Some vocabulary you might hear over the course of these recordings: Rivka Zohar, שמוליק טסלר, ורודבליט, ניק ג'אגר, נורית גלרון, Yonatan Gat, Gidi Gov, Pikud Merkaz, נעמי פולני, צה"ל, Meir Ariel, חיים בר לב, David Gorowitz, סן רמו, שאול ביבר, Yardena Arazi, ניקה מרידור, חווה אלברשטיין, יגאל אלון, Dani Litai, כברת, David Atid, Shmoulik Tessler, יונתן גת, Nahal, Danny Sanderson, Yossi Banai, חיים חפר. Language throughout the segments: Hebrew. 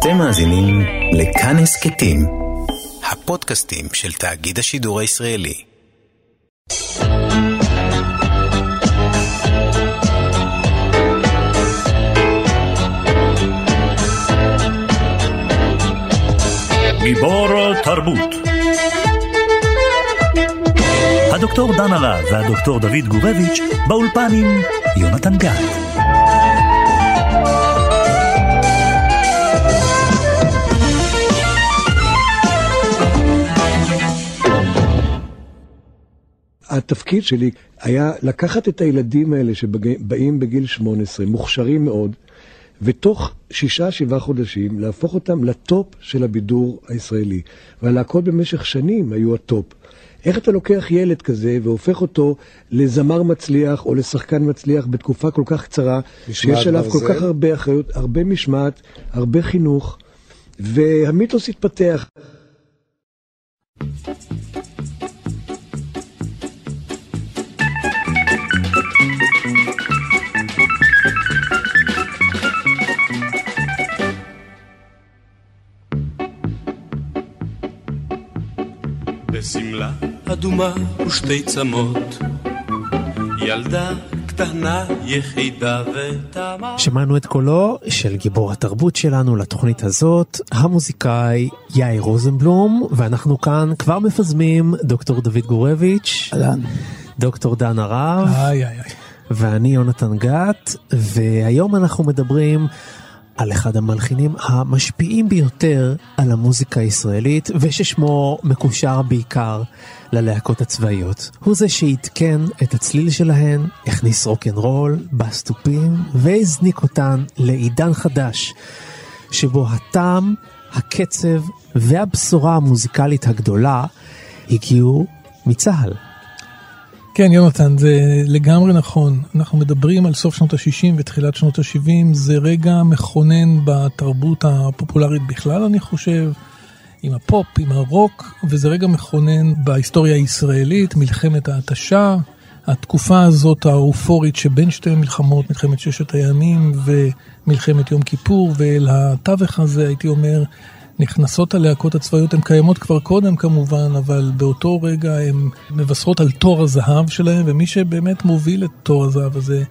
אתם מאזינים לכאן הסכתים, הפודקאסטים של תאגיד השידור הישראלי. גיבור תרבות. הדוקטור דן ארז והדוקטור דוד גורביץ' באולפן עם יונתן גת. התפקיד שלי היה לקחת את הילדים האלה שבאים בגיל 18, מוכשרים מאוד, ותוך 6-7 חודשים להפוך אותם לטופ של הבידור הישראלי. והלהקות במשך שנים היו הטופ. איך אתה לוקח ילד כזה והופך אותו לזמר מצליח או לשחקן מצליח בתקופה כל כך קצרה, שיש עליו כל כך הרבה אחריות, הרבה משמעת, הרבה חינוך, והמיתוס התפתח. סמלה אדומה ושתי צמות, ילדה קטנה יחידה ותמה. שמענו את קולו של גיבור התרבות שלנו לתוכנית הזאת, המוזיקאי יאיר רוזנבלום, ואנחנו כאן כבר מפזמים דוקטור דוד גורביץ', דוקטור דן ערב, ואני יונתן גת, והיום אנחנו מדברים על אחד המלחינים המשפיעים ביותר על המוזיקה הישראלית, וששמו מקושר בעיקר ללהקות הצבאיות. הוא זה שהתקן את הצליל שלהן, הכניס רוק'נ'רול בסטופים, והזניק אותן לעידן חדש, שבו הטעם, הקצב והבשורה המוזיקלית הגדולה הגיעו מצהל. כן, יונתן, זה לגמרי נכון. אנחנו מדברים על סוף שנות ה-60 ותחילת שנות ה-70, זה רגע מכונן בתרבות הפופולרית בכלל, אני חושב, עם הפופ, עם הרוק, וזה רגע מכונן בהיסטוריה הישראלית, מלחמת ההתשה, התקופה הזאת האופורית שבין שתי מלחמות, מלחמת ששת הימים ומלחמת יום כיפור, ואל התווך הזה, הייתי אומר, נכנסות הלהקות הצבאיות, הן קיימות כבר קודם כמובן, אבל באותו רגע הן מבשרות על תור הזהב שלהן, ומי שבאמת מוביל את תור הזהב הזה,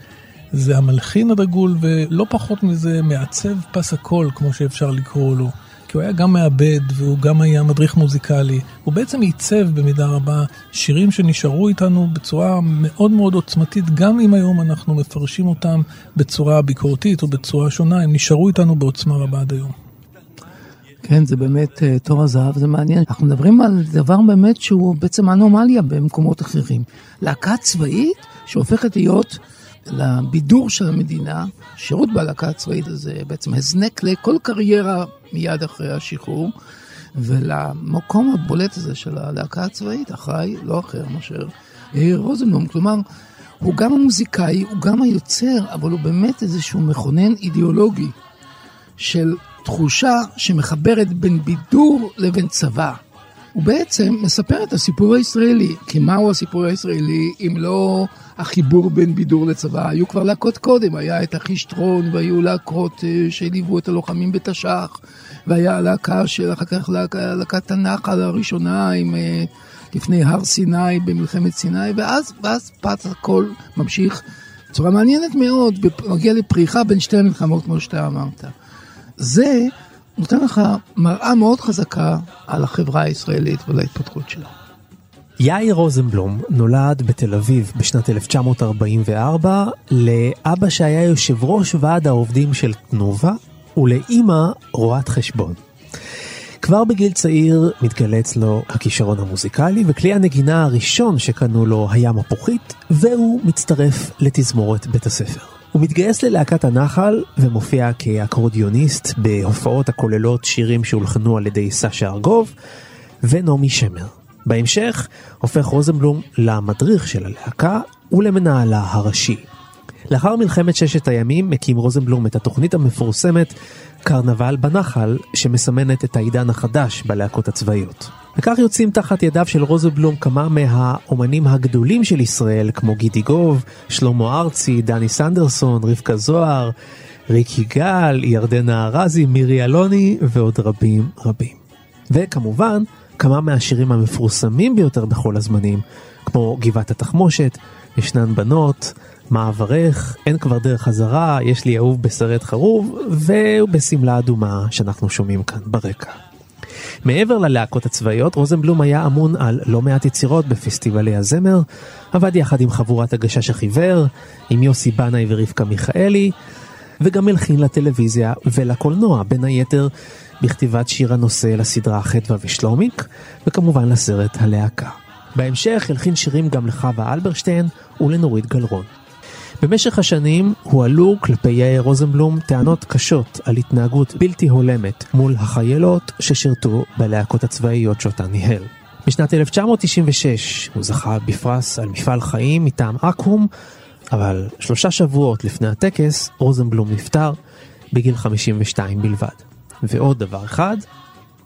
זה המלחין הדגול, ולא פחות מזה מעצב פס הקול, כמו שאפשר לקרוא לו. כי הוא היה גם מעבד, והוא גם היה מדריך מוזיקלי. הוא בעצם עיצב במידה רבה שירים שנשארו איתנו בצורה מאוד מאוד עוצמתית, גם אם היום אנחנו מפרשים אותם בצורה ביקורתית או בצורה שונה, הם נשארו איתנו בעוצמה רבה עד היום. כן, זה באמת תור הזהב, זה מעניין. אנחנו מדברים על דבר באמת שהוא בעצם אנומליה במקומות אחרים. להקה צבאית שהופכת להיות לבידור של המדינה, שירות בהלהקה הצבאית הזה בעצם הזנק לכל קריירה מיד אחרי השחרור, ולמקום הבולט הזה של הלהקה הצבאית, אחראי לא אחר מאשר יאיר רוזנבלום. כלומר, הוא גם המוזיקאי, הוא גם היוצר, אבל הוא באמת איזשהו מכונן אידיאולוגי של תחושה שמחברת בין בידור לבין צבא. הוא בעצם מספר את הסיפור הישראלי, כי מהו הסיפור הישראלי אם לא החיבור בין בידור לצבא? היו כבר להקות קודם, היה את החישטרון והיו להקות שליוו את הלוחמים בתש"ח, והיה להקה של אחר כך להקת הנחל הראשונה עם לפני הר סיני במלחמת סיני, ואז פץ הכל ממשיך בצורה מעניינת מאוד, מגיע לפריחה בין שתי מלחמות כמו שאתה אמרת. זה נותן לך מראה מאוד חזקה על החברה הישראלית ולהתפתחות שלה. יאיר רוזנבלום נולד בתל אביב בשנת 1944 לאבא שהיה יושב ראש ועד העובדים של תנובה ולאמא רואת חשבון. כבר בגיל צעיר מתגלה אצלו הכישרון המוזיקלי, וכלי הנגינה הראשון שקנו לו היה מפוחית, והוא מצטרף לתזמורת בית הספר. הוא מתגייס ללהקת הנחל ומופיע כאקורדיוניסט בהופעות הכוללות שירים שהולחנו על ידי סש ארגוב ונעמי שמר. בהמשך הופך רוזנבלום למדריך של הלהקה ולמנהלה הראשי. לאחר מלחמת ששת הימים מקים רוזנבלום את התוכנית המפורסמת קרנבל בנחל, שמסמנת את העידן החדש בלהקות הצבאיות. וכך יוצאים תחת ידיו של רוזנבלום כמה מהאומנים הגדולים של ישראל, כמו גידי גוב, שלמה ארצי, דני סנדרסון, רבקה זוהר, ריקי גל, ירדנה ארזי, מירי אלוני ועוד רבים רבים. וכמובן, כמה מהשירים המפורסמים ביותר בכל הזמנים, כמו גבעת התחמושת, ישנן בנות, מעברך, אין כבר דרך חזרה, יש לי אהוב בסרט חרוב, ובסמלה אדומה שאנחנו שומעים כאן ברקע. מעבר ללהקות הצבאיות, רוזנבלום היה אמון על לא מעט יצירות בפסטיבלי הזמר, עבד יחד עם חבורת הגשש החיוור, עם יוסי בנאי ורבקה מיכאלי, וגם הלחין לטלוויזיה ולקולנוע, בין היתר בכתיבת שיר הנושא לסדרה חטבה ושלומיק, וכמובן לסרט הלהקה. בהמשך הלחין שירים גם לחווה אלברשטיין ולנורית גלרון. במשך השנים הועלו כלפי יאיר רוזנבלום טענות קשות על התנהגות בלתי הולמת מול החיילות ששירתו בלהקות הצבאיות שאותה ניהל. בשנת 1996 הוא זכה בפרס על מפעל חיים מטעם אקו"ם, אבל 3 שבועות לפני הטקס רוזנבלום נפטר בגיל 52 בלבד. ועוד דבר אחד,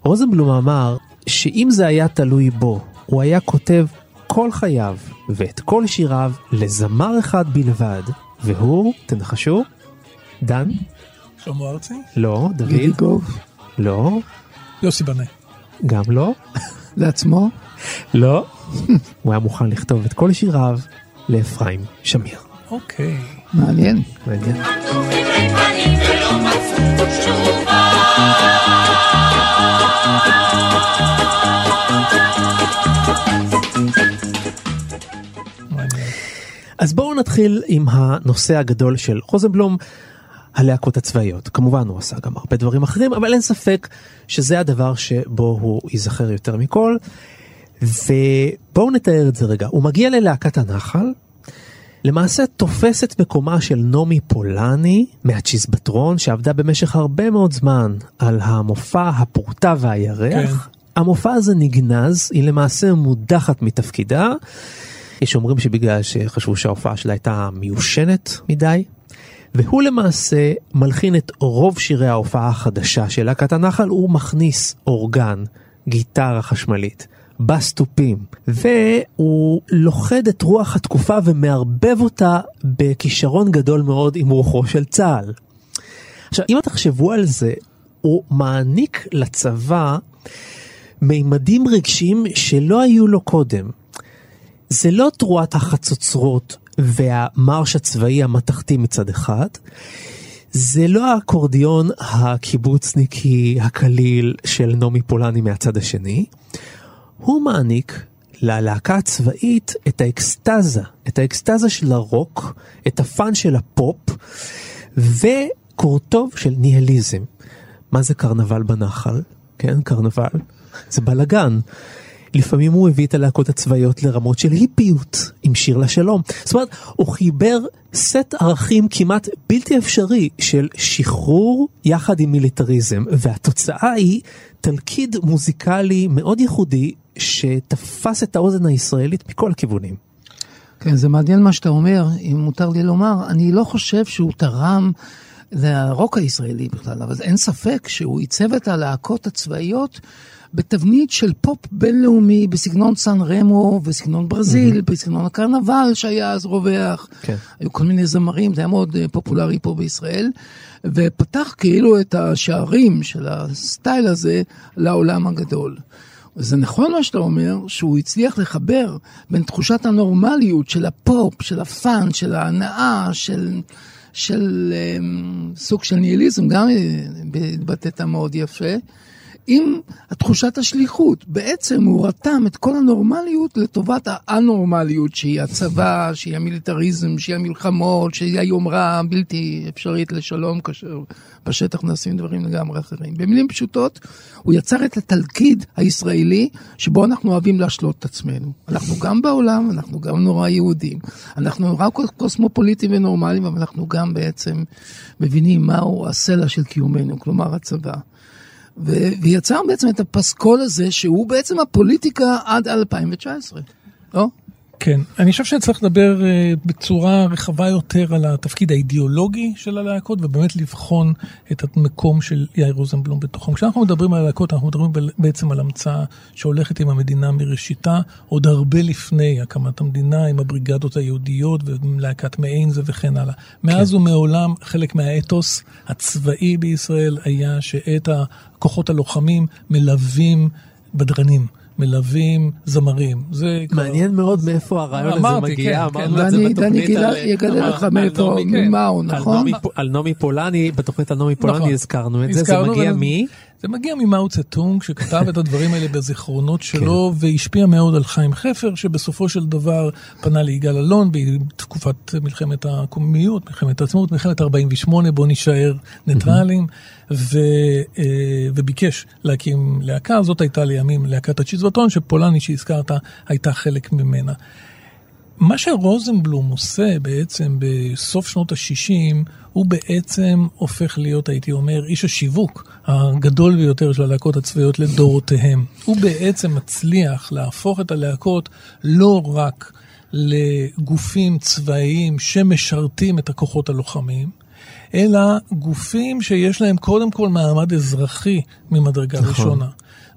רוזנבלום אמר שאם זה היה תלוי בו, הוא היה כותב כל חייו ואת כל שיריו לזמר אחד בלבד, והוא, תנחשו, דן? שלמה ארצי? לא. דוד? גידי גוב? לא. יוסי בנאי? גם לא. לעצמו? לא. הוא היה מוכן לכתוב את כל שיריו לאפריים שמיר. אוקיי. מעניין. מעניין. אז בואו נתחיל עם הנושא הגדול של רוזנבלום, הלהקות הצבאיות. כמובן הוא עשה גם הרבה דברים אחרים, אבל אין ספק שזה הדבר שבו הוא ייזכר יותר מכל. ובואו נתאר את זה רגע. הוא מגיע ללהקת הנחל, למעשה תופס את מקומה של נעמי פולני מהצ'יזבטרון, שעבדה במשך הרבה מאוד זמן על המופע הפורטה והירח. כן. המופע הזה נגנז, היא למעשה מודחת מתפקידה. יש אומרים שבגלל שחשבו שההופעה שלה הייתה מיושנת מדי, והוא למעשה מלחין את רוב שירי ההופעה החדשה של להקת הנחל, הוא מכניס אורגן, גיטרה חשמלית, בסטופים, והוא לוחד את רוח התקופה ומערבב אותה בכישרון גדול מאוד עם רוחו של צה"ל. עכשיו, אם תחשבו על זה, הוא מעניק לצבא מימדים רגשיים שלא היו לו קודם. זה לא תרועת החצוצרות והמרש הצבאי המתחתי מצד אחד, זה לא האקורדיון הקיבוצניקי הקליל של נעמי פולני מהצד השני, הוא מעניק ללהקה הצבאית את האקסטזה, של הרוק, את הפן של הפופ, וקורטוב של ניהליזם. מה זה קרנבל בנחל? כן, קרנבל. זה בלגן. לפעמים הוא הביא את הלהקות הצבאיות לרמות של היפיות, עם שיר לשלום. זאת אומרת, הוא חיבר סט ערכים כמעט בלתי אפשרי של שחרור יחד עם מיליטריזם, והתוצאה היא תלכיד מוזיקלי מאוד ייחודי, שתפס את האוזן הישראלית מכל הכיוונים. כן, זה מעניין מה שאתה אומר, אם מותר לי לומר, אני לא חושב שהוא תרם לרוק הישראלי בכלל, אבל אין ספק שהוא ייצב את הלהקות הצבאיות, בתבנית של פופ בינלאומי, בסגנון סן רמו, בסגנון ברזיל, בסגנון הקרנבל שהיה אז רווח. כן. היו כל מיני זמרים, זה היה מאוד פופולרי פה בישראל, ופתח כאילו את השערים של הסטייל הזה לעולם הגדול. זה נכון מה שאתה אומר, שהוא הצליח לחבר בין תחושת הנורמליות של הפופ, של הפאן, של ההנאה, של סוג של ניהליזם, גם בהתבטאת מאוד יפה, עם התחושת השליחות. בעצם הוא רתם את כל הנורמליות לטובת האנורמליות, שהיא הצבא, שהיא המיליטריזם, שהיא המלחמות, שהיא היומרה בלתי אפשרית לשלום, כאשר בשטח נעשים דברים לגמרי אחרים. במילים פשוטות, הוא יצר את התלכיד הישראלי, שבו אנחנו אוהבים להשלות את עצמנו. אנחנו גם בעולם, אנחנו גם נורא יהודים. אנחנו נורא קוסמופוליטים ונורמליים, אבל אנחנו גם בעצם מבינים מהו הסלע של קיומנו, כלומר הצבא. ויצר בעצם את הפסקול הזה שהוא בעצם הפוליטיקה עד 2019, לא? כן, אני חושב שצריך לדבר בצורה רחבה יותר על התפקיד האידיאולוגי של הלהקות, ובאמת לבחון את המקום של יאיר רוזנבלום בתוכם. כשאנחנו מדברים על הלהקות, אנחנו מדברים בעצם על המצאה שהולכת עם המדינה מראשיתה, עוד הרבה לפני הקמת המדינה, עם הבריגדות היהודיות ולהקת מאינזה וכן הלאה. מאז כן. ומעולם חלק מהאתוס הצבאי בישראל היה שאת הכוחות הלוחמים מלווים בדרנים. מלווים, זמרים. מעניין מאוד מאיפה הרעיון הזה מגיע. דני יגלה לך מאיפה, ממה הוא, נכון? על נעמי פולני, בתוכנית על נעמי פולני הזכרנו את זה, זה מגיע מי? זה מגיע ממאו צטונג, שכתב את הדברים האלה בזיכרונות שלו, והשפיע מאוד על חיים חפר, שבסופו של דבר פנה ליגאל אלון, בתקופת מלחמת הקוממיות, מלחמת העצמאות, מלחמת 48, בו נשאר ניטרלים, וביקש להקים להקה, זאת הייתה לימים להקת הצ'יזבטרון, שפולני שהזכרת הייתה חלק ממנה. מה שרוזנבלום עושה בעצם בסוף שנות ה-60, הוא בעצם הופך להיות, הייתי אומר, איש השיווק הגדול ביותר של הלהקות הצבאיות לדורותיהם. הוא בעצם מצליח להפוך את הלהקות לא רק לגופים צבאיים שמשרתים את הכוחות הלוחמים, אלא גופים שיש להם קודם כל מעמד אזרחי ממדרגה ראשונה.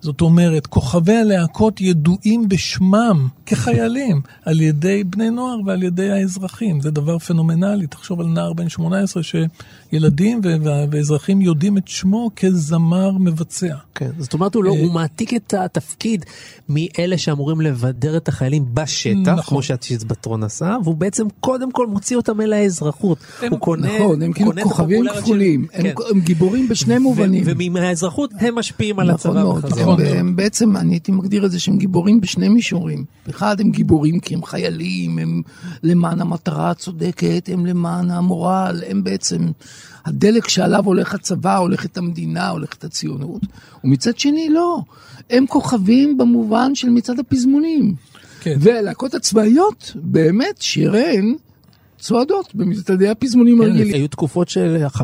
זאת אומרת, כוכבי הלהקות ידועים בשמם כחיילים על ידי בני נוער ועל ידי האזרחים. זה דבר פנומנלי. תחשוב על נער בן 18 שילדים ואזרחים יודעים את שמו כזמר מבצע. כן. זאת אומרת, הוא מעתיק את התפקיד מאלה שאמורים לבדר את החיילים בשטח, כמו שהצ'יזבטרון עשה, והוא בעצם קודם כל מוציא אותם אל האזרחות. נכון, הם כאילו כוכבים כפולים. הם גיבורים בשני מובנים. ומהאזרחות הם משפיעים על הצבא בחזרה. הם בעצם, אני הייתי מגדיר את זה שהם גיבורים בשני מישורים. אחד, הם גיבורים כי הם חיילים, הם למען המטרה הצודקת, הם למען המורל, הם בעצם הדלק שעליו הולך הצבא, הולכת המדינה, הולכת הציונות. ומצד שני, לא. הם כוכבים במובן של מצד הפזמונים. כן. והלהקות הצבאיות, באמת, שירן, צועדות, במצטדי הפזמונים הרגילים. היו תקופות של 5-6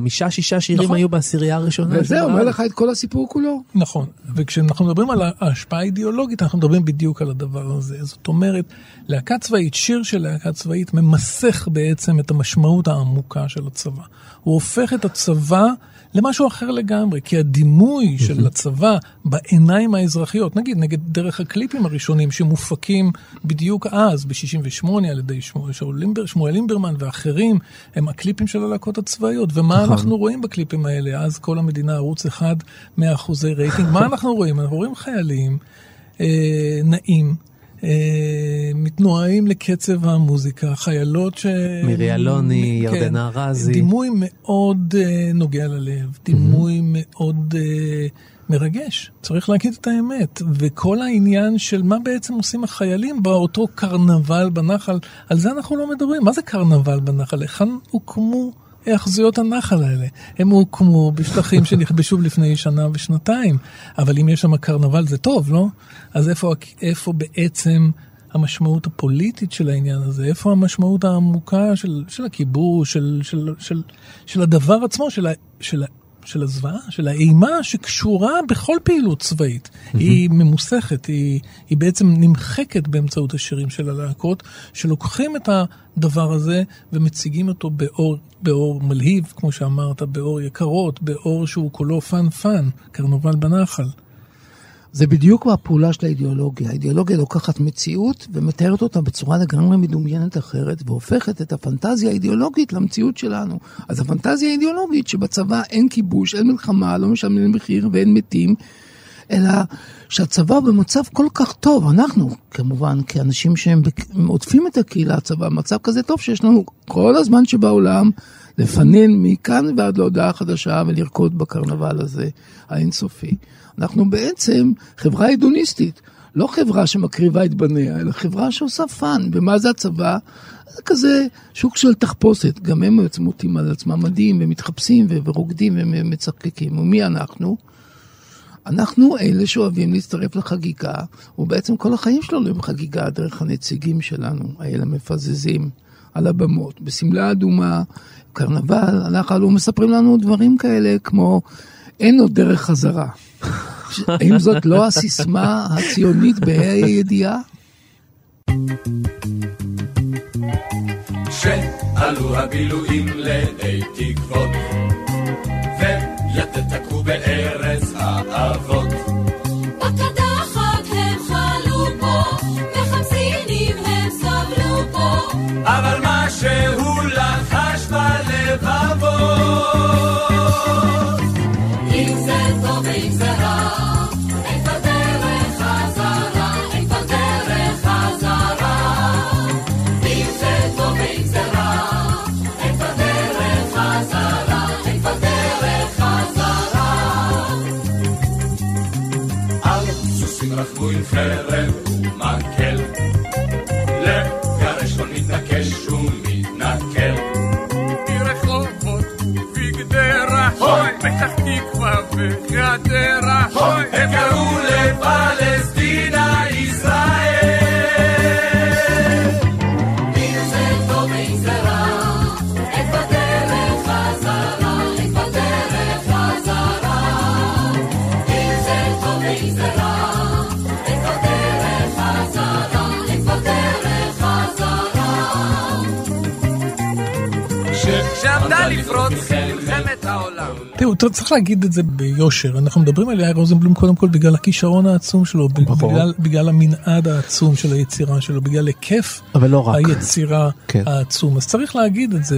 שירים היו בעשירייה הראשונה. וזה אומר לך את כל הסיפור כולו. נכון, וכשאנחנו מדברים על ההשפעה האידיאולוגית, אנחנו מדברים בדיוק על הדבר הזה. זאת אומרת, להקה צבאית, שיר של להקה צבאית, ממסך בעצם את המשמעות העמוקה של הצבא. הוא הופך את הצבא למשהו אחר לגמרי, כי הדימוי של הצבא בעיניים האזרחיות, נגיד דרך הקליפים הראשונים שמופקים בדיוק אז, ב-68 על ידי שמואל לימברמן ואחרים, הם הקליפים של הלהקות הצבאיות, ומה אנחנו רואים בקליפים האלה? אז כל המדינה ערוץ אחד 100% רייטינג, מה אנחנו רואים? אנחנו רואים חיילים נעים, מתנועים לקצב המוזיקה, חיילות ש... מירי אלוני, ירדנה ארזי. דימוי מאוד נוגע ללב, דימוי מאוד מרגש, צריך להגיד את האמת, וכל העניין של מה בעצם עושים החיילים באותו קרנבל בנחל, על זה אנחנו לא מדברים. מה זה קרנבל בנחל? איך הוקמו החזויות הנחל האלה? הם הוקמו בשטחים שנכבשו לפני שנה ושנתיים, אבל אם יש שם קרנבל זה טוב, לא? אז איפה בעצם המשמעות הפוליטית של העניין הזה? איפה המשמעות העמוקה של הכיבוש, של הדבר עצמו, של הזוועה, של האימה שקשורה בכל פעילות צבאית? היא ממוסכת, היא בעצם נמחקת באמצעות השירים של הלהקות, שלוקחים את הדבר הזה ומציגים אותו באור מלהיב, כמו שאמרת, באור יקרות, באור שהוא כולו פן, קרנבל בנחל. זה בדיוק הפעולה של האידיאולוגיה. האידיאולוגיה לוקחת מציאות ומתארת אותה בצורה לגמרי מדומיינת אחרת, והופכת את הפנטזיה האידיאולוגית למציאות שלנו. אז הפנטזיה האידיאולוגית שבצבא אין כיבוש, אין מלחמה, לא משלמים מחיר ואין מתים, אלא שהצבא במצב כל כך טוב. אנחנו, כמובן, כאנשים שהם עוטפים את הקהילה, הצבא, מצב כזה טוב שיש לנו כל הזמן שבעולם לפנן מכאן ועד להודעה חדשה ולרקוד בקרנבל הזה האינסופי. אנחנו בעצם חברה עידוניסטית, לא חברה שמקריבה את בניה, אלא חברה שעושה פן. ומה זה הצבא? זה כזה שוק של תחפושת. גם הם מוטים על עצמם מדים, ומתחפשים ורוקדים ומצחקקים. ומי אנחנו? אנחנו אלה שאוהבים להצטרף לחגיגה, ובעצם כל החיים שלנו הם חגיגה דרך הנציגים שלנו, האלה מפזזים על הבמות, בסמלה אדומה, קרנבל, אנחנו מספרים לנו דברים כאלה כמו אין עוד דרך חזרה. האם זאת לא הסיסמה הציונית בה"א הידיעה? עלו הבילויים לידי תקוות ויתתקו בארץ האבות בקדחת הם חלו פה וחמסינים הם סבלו פה אבל מה שהוא לחש בלבבות אם זה טוב ואם זה רע אין כבר דרך חזרה אין כבר דרך חזרה אם זה טוב ואם זה רע אין כבר דרך חזרה אין כבר דרך חזרה על סוסים רכבו עם חרב ומקל לגרש לא מתנקש ומתנקל תקווה וחדרה הם קראו לפלסטינה ישראל אם זה טוב ואם זה רע אין כבר דרך חזרה אין כבר דרך חזרה אם זה טוב ואם זה רע אין כבר דרך חזרה אין כבר דרך חזרה שעמדה לפרוץ מלחמת העולם. תראו, צריך להגיד את זה ביושר. אנחנו מדברים על יאיר רוזנבלום קודם כל בגלל הכישרון העצום שלו, בגלל המנעד העצום של היצירה שלו, בגלל היקף היצירה העצום. אז צריך להגיד את זה.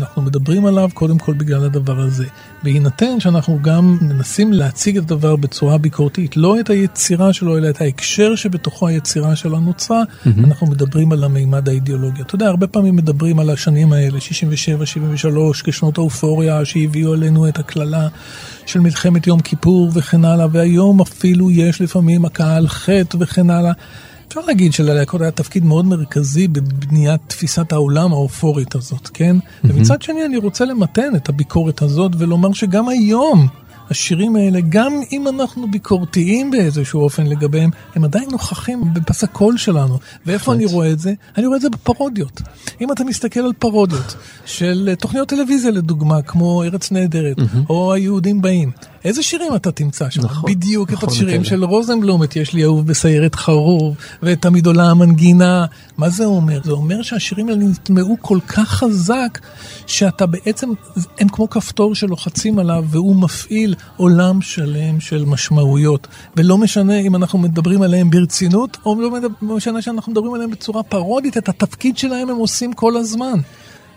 אנחנו מדברים עליו קודם כל בגלל הדבר הזה. בהינתן שאנחנו גם מנסים להציג את הדבר בצורה ביקורתית, לא את היצירה שלו, אלא את ההקשר שבתוכו היצירה שלה נוצרה, אנחנו מדברים על המימד האידיאולוגיה. אתה יודע, הרבה פעמים מדברים על השנים האלה, 67, 73, כשנות האופוריה שהביאו עלינו את הכללה של מלחמת יום כיפור וכן הלאה, והיום אפילו יש לפעמים הקהל חטא וכן הלאה. אפשר להגיד שללהקות היה תפקיד מאוד מרכזי בבניית תפיסת העולם האופורית הזאת, כן? ומצד שני אני רוצה למתן את הביקורת הזאת ולומר שגם היום השירים האלה, גם אם אנחנו ביקורתיים באיזשהו אופן לגביהם, הם עדיין נוכחים בפס הקול שלנו. ואיפה אני רואה את זה? אני רואה את זה בפרודיות. אם אתה מסתכל על פרודיות של תוכניות טלוויזיה לדוגמה, כמו ארץ נהדרת, או היהודים באים, איזה שירים אתה תמצא שם? בדיוק את השירים של רוזנבלום, את יש לי אהוב בסיירת חרוב, ותמיד עולה המנגינה. מה זה אומר? זה אומר שהשירים האלה נטמעו כל כך חזק, שאתה בעצם, הם כמו כפתור שלוחצים עליו, והוא מפעיל עולם שלם של משמעויות. ולא משנה אם אנחנו מדברים עליהם ברצינות, או לא משנה שאנחנו מדברים עליהם בצורה פרודית, את התפקיד שלהם הם עושים כל הזמן.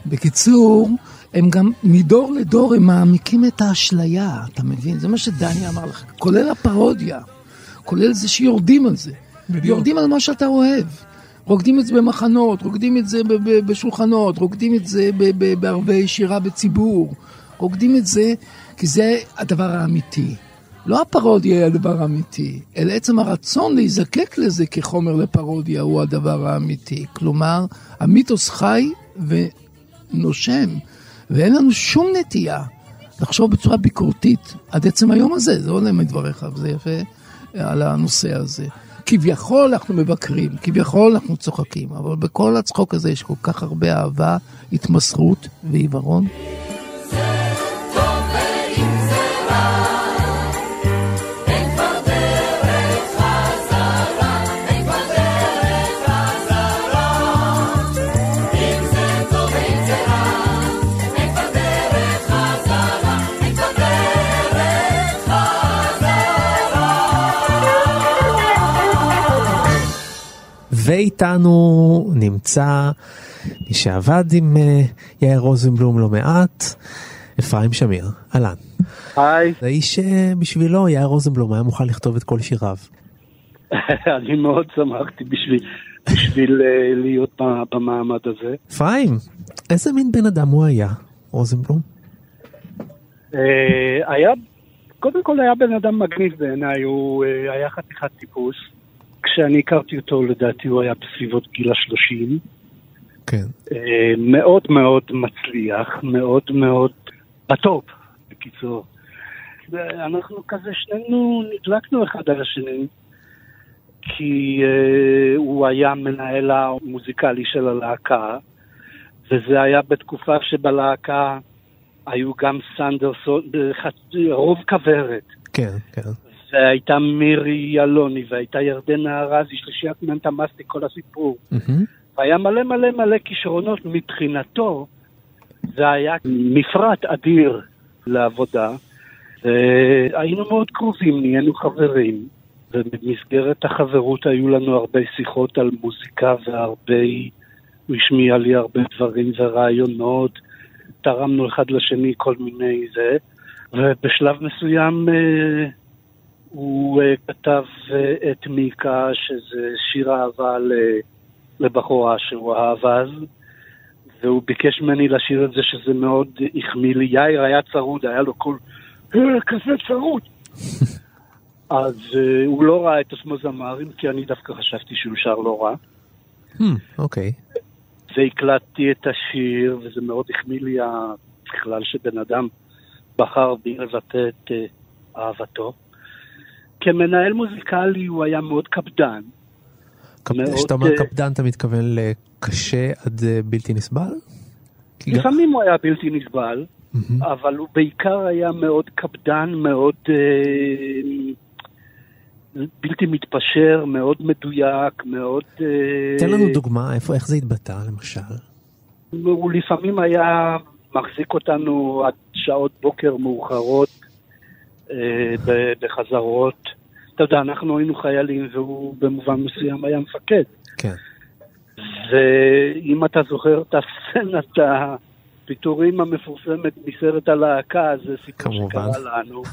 בקיצור, הם גם מדור לדור, הם מעמיקים את האשליה, אתה מבין? זה מה שדני אמר לך, כולל הפרודיה, כולל זה שיורדים על זה. בדיוק. יורדים על מה שאתה אוהב. רוקדים את זה במחנות, רוקדים את זה בשולחנות, רוקדים את זה בערבי שירה בציבור, רוקדים את זה כי זה הדבר האמיתי. לא הפרודיה הדבר האמיתי, אלא עצם הרצון להיזקק לזה כחומר לפרודיה הוא הדבר האמיתי. כלומר, המיתוס חי ונושם. ואין לנו שום נטייה לחשוב בצורה ביקורתית עד עצם היום הזה, זה עולה מדבריך, זה יפה על הנושא הזה. כביכול אנחנו מבקרים, כביכול אנחנו צוחקים, אבל בכל הצחוק הזה יש כל כך הרבה אהבה, התמסרות ועיוורון. ואיתנו נמצא מי שעבד עם יאיר רוזנבלום לא מעט, אפרים שמיר, אלן. היי. זה איש בשבילו יאיר רוזנבלום היה מוכן לכתוב את כל שיריו. אני מאוד שמחתי בשביל להיות במעמד הזה. אפרים, איזה מין בן אדם הוא היה, רוזנבלום? קודם כל היה בן אדם מגניב בעיניי, הוא היה חתיכת טיפוס. כשאני הכרתי אותו, לדעתי, הוא היה בסביבות גיל ה-30. כן. מאוד מאוד מצליח, מאוד מאוד בטופ, בקיצור. ואנחנו כזה שנינו נדלקנו אחד על השני, כי הוא היה מנהל המוזיקלי של הלהקה, וזה היה בתקופה שבלהקה היו גם סנדרסון, רוב כברת. כן, כן. והייתה מירי אלוני, והייתה ירדנה ארזי, שלישיית מנטה מסטיק, כל הסיפור. היה מלא מלא מלא כישרונות. מבחינתו זה היה מפרט אדיר לעבודה, היינו מאוד קרובים, נהיינו חברים, ובמסגרת החברות היו לנו הרבה שיחות על מוזיקה, והרבה, הוא השמיע לי הרבה דברים ורעיונות, תרמנו אחד לשני כל מיני זה, ובשלב מסוים הוא כתב את מיקה, שזה שיר אהבה לבחורה שהוא אהב אז, והוא ביקש ממני לשיר את זה, שזה מאוד החמיא לי. יאיר היה צרוד, היה לו כל כזה צרוד. אז הוא לא ראה את עצמו זמרים, כי אני דווקא חשבתי שהוא שר לא רע. אוקיי. והקלטתי את השיר, וזה מאוד החמיא לי בכלל שבן אדם בחר בי לבטא את אהבתו. כמנהל מוזיקלי הוא היה מאוד קפדן. כשאתה אומר קפדן, אתה מתכוון לקשה עד בלתי נסבל? לפעמים הוא היה בלתי נסבל, אבל הוא בעיקר היה מאוד קפדן, מאוד בלתי מתפשר, מאוד מדויק, מאוד... תן לנו דוגמה, איך זה התבטא למשל? הוא לפעמים היה מחזיק אותנו עד שעות בוקר מאוחרות בחזרות. אתה יודע, אנחנו היינו חיילים, והוא במובן מסוים היה מפקד. כן. ואם אתה זוכר את הסצנת הפיטורים המפורסמת מסרט הלהקה, זה סיפור שקרה לנו.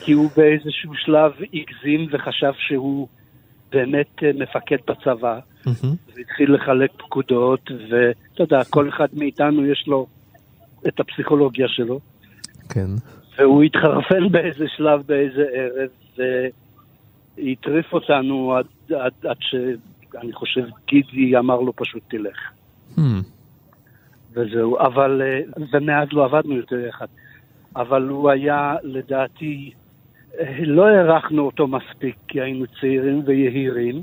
כי הוא באיזשהו שלב הגזים וחשב שהוא באמת מפקד בצבא. והתחיל לחלק פקודות, ואתה יודע, כל אחד מאיתנו יש לו את הפסיכולוגיה שלו. כן. והוא התחרפן באיזה שלב, באיזה ערב, והטריף אותנו עד שאני חושב גידי אמר לו פשוט תלך. וזהו, אבל, ומאז לא עבדנו יותר אחד. אבל הוא היה, לדעתי, לא הערכנו אותו מספיק, כי היינו צעירים ויהירים.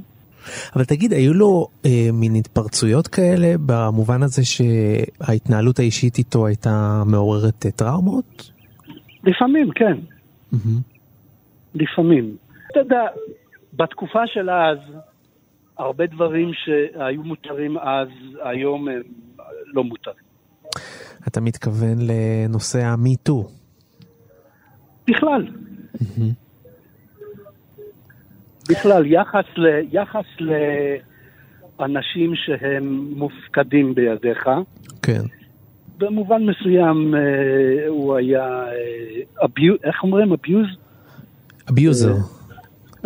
אבל תגיד, היו לו מין התפרצויות כאלה, במובן הזה שההתנהלות האישית איתו הייתה מעוררת טראומות? לפעמים, כן. לפעמים. אתה יודע, בתקופה של אז, הרבה דברים שהיו מותרים אז, היום הם לא מותרים. אתה מתכוון לנושא המיטו? בכלל. בכלל, יחס לאנשים שהם מופקדים בידיך. כן. במובן מסוים הוא היה, איך אומרים, אביוז? אביוזר.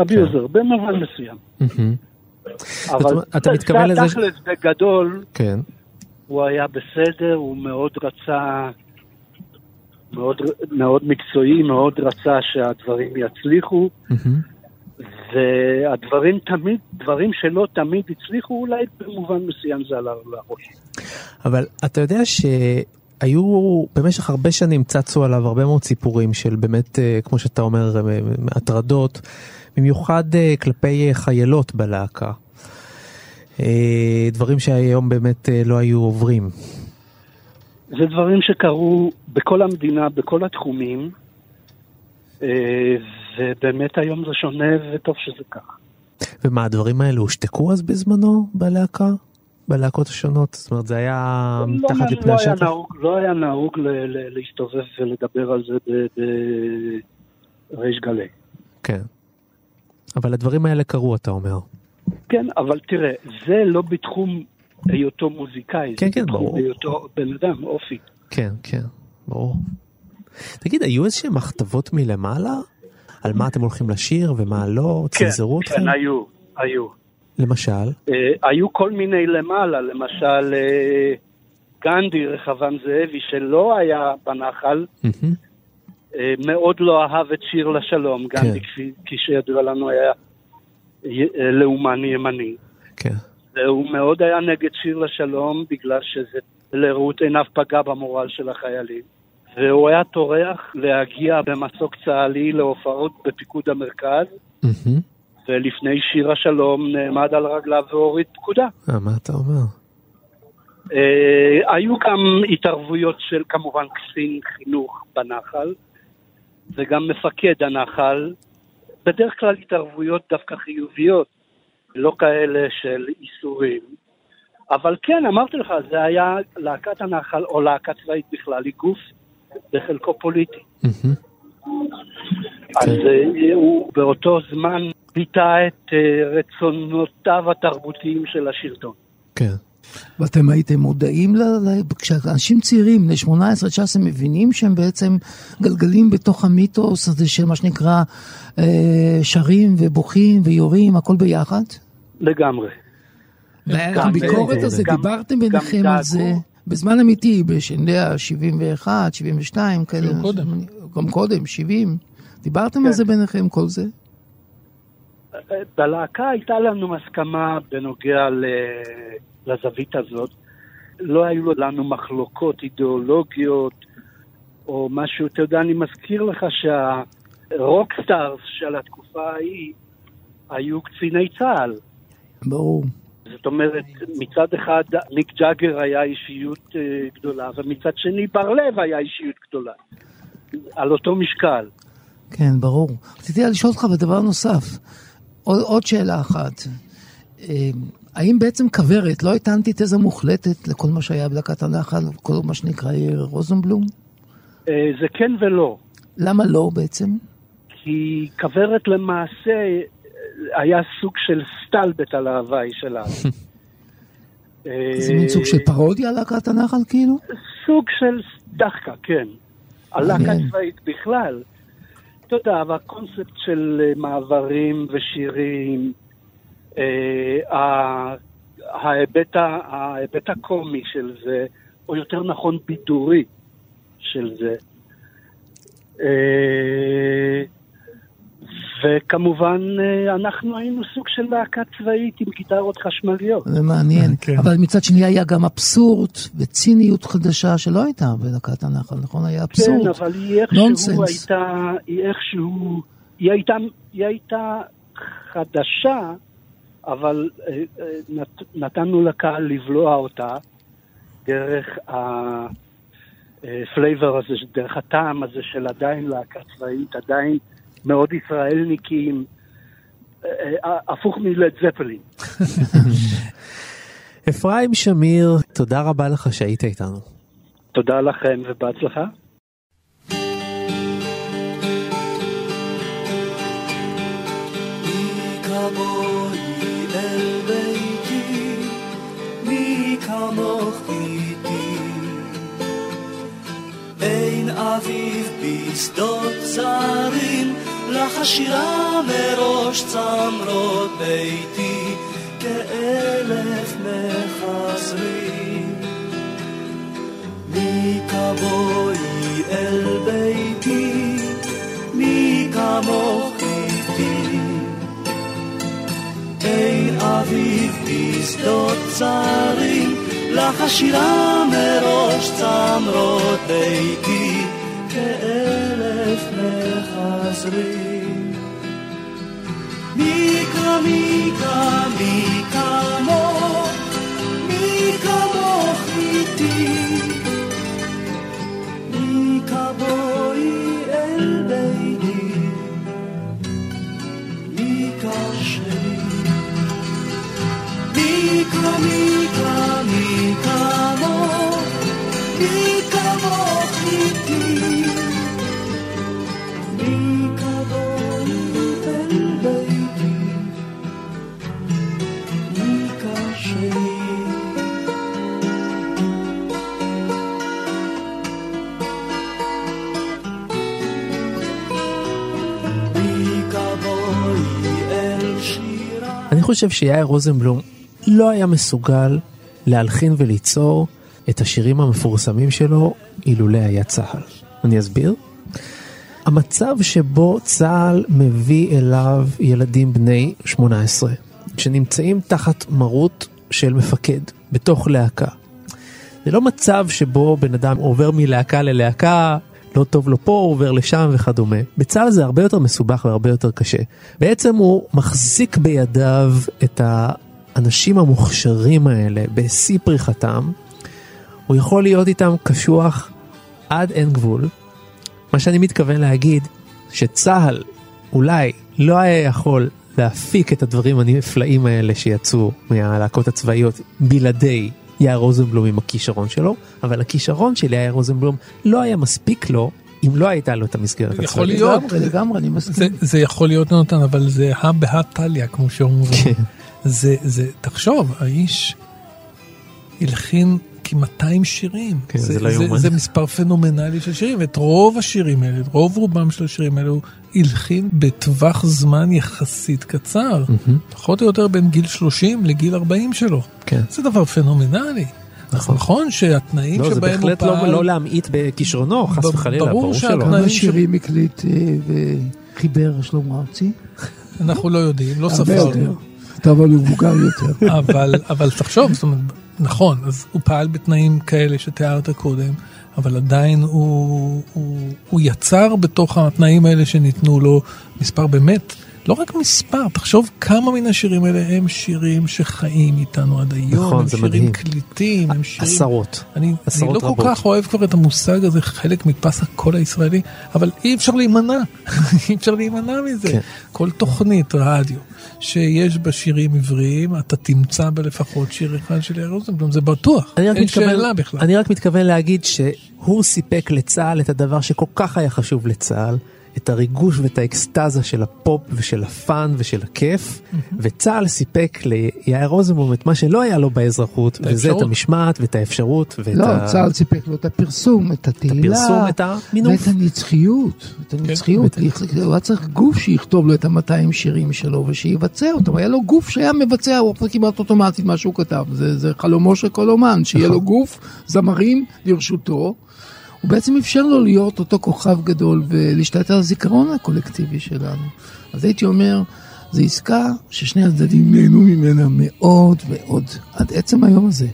אביוזר, במובן מסוים. אבל תכלס בגדול, הוא היה בסדר, הוא מאוד רצה, מאוד מקצועי, מאוד רצה שהדברים יצליחו, והדברים תמיד, דברים שלא תמיד הצליחו, אולי במובן מסוים זה על הראש. אבל אתה יודע שהיו במשך הרבה שנים צצו עליו הרבה מאוד סיפורים של באמת, כמו שאתה אומר, הטרדות, במיוחד כלפי חיילות בלהקה. דברים שהיום באמת לא היו עוברים. זה דברים שקרו בכל המדינה, בכל התחומים, ובאמת היום זה שונה וטוב שזה כך. ומה הדברים האלה הושתקו אז בזמנו בלהקה? בלהקות השונות? זאת אומרת זה היה מתחת לפני השטח? לא היה נהוג להסתובב ולדבר על זה בריש גלי. כן. אבל הדברים האלה קרו אתה אומר. כן, אבל תראה, זה לא בתחום היותו מוזיקאי. כן, כן, ברור. זה היותו בן אדם, אופי. כן, כן, ברור. תגיד, היו איזשהם מכתבות מלמעלה? על מה אתם הולכים לשיר ומה לא? צנזרו אתכם? כן, היו. למשל? היו כל מיני למעלה, למשל גנדי, רחבעם זאבי, שלא היה בנחל, מאוד לא אהב את שיר לשלום. גנדי, כפי שידוע לנו, היה לאומני ימני. הוא מאוד היה נגד שיר לשלום, בגלל שזה לראות עיניו פגע במורל של החיילים. והוא היה תורח להגיע במסוק צהלי להופעות בפיקוד המרכז, ולפני שיר השלום נעמד על רגליו והוריד פקודה. מה אתה אומר? היו גם התערבויות של כמובן קצין חינוך בנחל, וגם מפקד הנחל, בדרך כלל התערבויות דווקא חיוביות, לא כאלה של איסורים, אבל כן, אמרתי לך, זה היה להקת הנחל, או להקה צבאית בכלל, היא גוף בחלקו פוליטי. אז הוא באותו זמן ביטא את רצונותיו התרבותיים של השלטון. כן. ואתם הייתם מודעים, כשאנשים צעירים, בני 18-19, מבינים שהם בעצם גלגלים בתוך המיתוס הזה של מה שנקרא שרים ובוכים ויורים, הכל ביחד? לגמרי. הביקורת הזה, דיברתם ביניכם על זה בזמן אמיתי, בשני ה-71, 72, גם קודם, 70, דיברתם על זה ביניכם כל זה? בלהקה הייתה לנו הסכמה בנוגע לזווית הזאת, לא היו לנו מחלוקות אידיאולוגיות או משהו, אתה יודע, אני מזכיר לך שהרוקסטארס של התקופה ההיא היו קציני צה"ל. ברור. זאת אומרת, מצד אחד ניק ג'אגר היה אישיות גדולה, ומצד שני בר לב היה אישיות גדולה, על אותו משקל. כן, ברור. רציתי לשאול אותך בדבר נוסף, עוד שאלה אחת. האם בעצם כברת, לא הייתה אנטיתזה מוחלטת לכל מה שהיה בלהקת הנחל, כל מה שנקרא יאיר רוזנבלום? זה כן ולא. למה לא בעצם? כי כברת למעשה היה סוג של סטלבט על ההוואי שלה. זה מין סוג של פרודיה להקת הנחל כאילו? סוג של דחקה, כן. הלהקה צבאית בכלל. אתה יודע, והקונספט של מעברים ושירים, ההיבט הקומי של זה, או יותר נכון בידורי של זה, וכמובן אנחנו היינו סוג של להקה צבאית עם גיטרות חשמליות. זה מעניין, אבל מצד שני היה גם אבסורד וציניות חדשה שלא הייתה בלהקת הנחל, נכון? היה אבסורד, נונסנס. כן, אבל היא הייתה חדשה, אבל נתנו לקהל לבלוע אותה דרך הפלייבר הזה, דרך הטעם הזה של עדיין להקה צבאית, עדיין מאוד ישראלניקים, הפוך מלד זפלין. אפרים שמיר, תודה רבה לך שהיית איתנו. תודה לכם ובהצלחה. אביב בשדות צרים, לך השירה מראש צמרות ביתי, כאלף מחזרים. מי כמוהי אל ביתי, מי כמוך איתי. אין אביב בשדות צרים, לך השירה מראש צמרות ביתי, כאלף מחזרים. מיקה, מיקה, מיקה מוך, מיקה מוך איתי, מיקה בואי אל ביתי, מיקה שלי. מיקה, מיקה, מיקה מוך, מיקה מוך איתי, אני חושב שיאיר רוזנבלום לא היה מסוגל להלחין וליצור את השירים המפורסמים שלו אילולא היה צהל. אני אסביר. המצב שבו צהל מביא אליו ילדים בני 18 שנמצאים תחת מרות של מפקד בתוך להקה, זה לא מצב שבו בן אדם עובר מלהקה ללהקה, לא טוב לו פה, עובר לשם וכדומה. בצה"ל זה הרבה יותר מסובך והרבה יותר קשה. בעצם הוא מחזיק בידיו את האנשים המוכשרים האלה, בשיא פריחתם. הוא יכול להיות איתם קשוח עד אין גבול. מה שאני מתכוון להגיד, שצה"ל אולי לא היה יכול להפיק את הדברים הנפלאים האלה שיצאו מהלהקות הצבאיות בלעדי יאיר רוזנבלום עם הכישרון שלו, אבל הכישרון של יאיר רוזנבלום לא היה מספיק לו אם לא הייתה לו את המסגרת הצבאית. יכול להיות, לגמרי, אני מסכים. זה יכול להיות נותן, אבל זה הבהטליה, כמו שאומרים. תחשוב, האיש הלחין כ-200 שירים. זה מספר פנומנלי של שירים, ואת רוב השירים האלה, רוב רובם של השירים האלה, הוא הלחין בטווח זמן יחסית קצר, פחות או יותר בין גיל 30 לגיל 40 שלו. זה דבר פנומנלי. נכון שהתנאים שבהם הוא פעל... זה בהחלט לא להמעיט בכישרונו, חס וחלילה, ברור שלא. כמה שירים הקליט וחיבר שלמה ארצי? אנחנו לא יודעים, לא ספרנו. אבל הוא מבוגר יותר. אבל תחשוב, זאת אומרת, נכון, אז הוא פעל בתנאים כאלה שתיארת קודם, אבל עדיין הוא יצר בתוך התנאים האלה שניתנו לו מספר באמת, לא רק מספר, תחשוב כמה מן השירים האלה הם שירים שחיים איתנו עד היום, נכון, הם שירים מדהים. קליטים, הם שירים... עשרות. אני לא רבות. כל כך אוהב כבר את המושג הזה, חלק מפס הקול הישראלי, אבל אי אפשר להימנע, אי אפשר להימנע מזה. כן. כל תוכנית רדיו שיש בה שירים עבריים, אתה תמצא בלפחות שיר אחד של יאיר רוזנבלום, זה בטוח, אין שאלה בכלל. אני רק מתכוון להגיד שהוא סיפק לצהל את הדבר שכל כך היה חשוב לצהל, את הריגוש ואת האקסטזה של הפופ ושל הפאן ושל הכיף, וצהל סיפק ליאיר רוזנבלום את מה שלא היה לו באזרחות, וזה את המשמעת ואת האפשרות. לא, צהל סיפק לו את הפרסום, את התהילה, את הנצחיות. הוא היה צריך גוף שיכתוב לו את 200 שירים שלו ושיבצע אותם. היה לו גוף שהיה מבצע, הוא כמעט אוטומטית מה שהוא כתב. זה חלומו של כל אומן, שיהיה לו גוף זמרים לרשותו, הוא בעצם אפשר לו להיות אותו כוכב גדול ולהשתלט על הזיכרון הקולקטיבי שלנו. אז הייתי אומר, זו עסקה ששני הצדדים נהנו ממנה מאוד ועוד עד עצם היום הזה.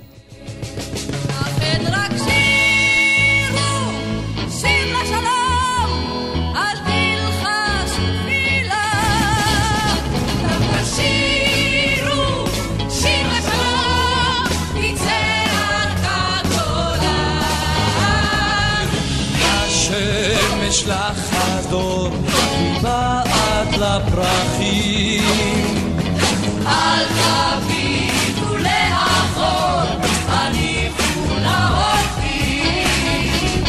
שלחתו מבעד לפרחים אל תביטו לאחור הניחו להופיעים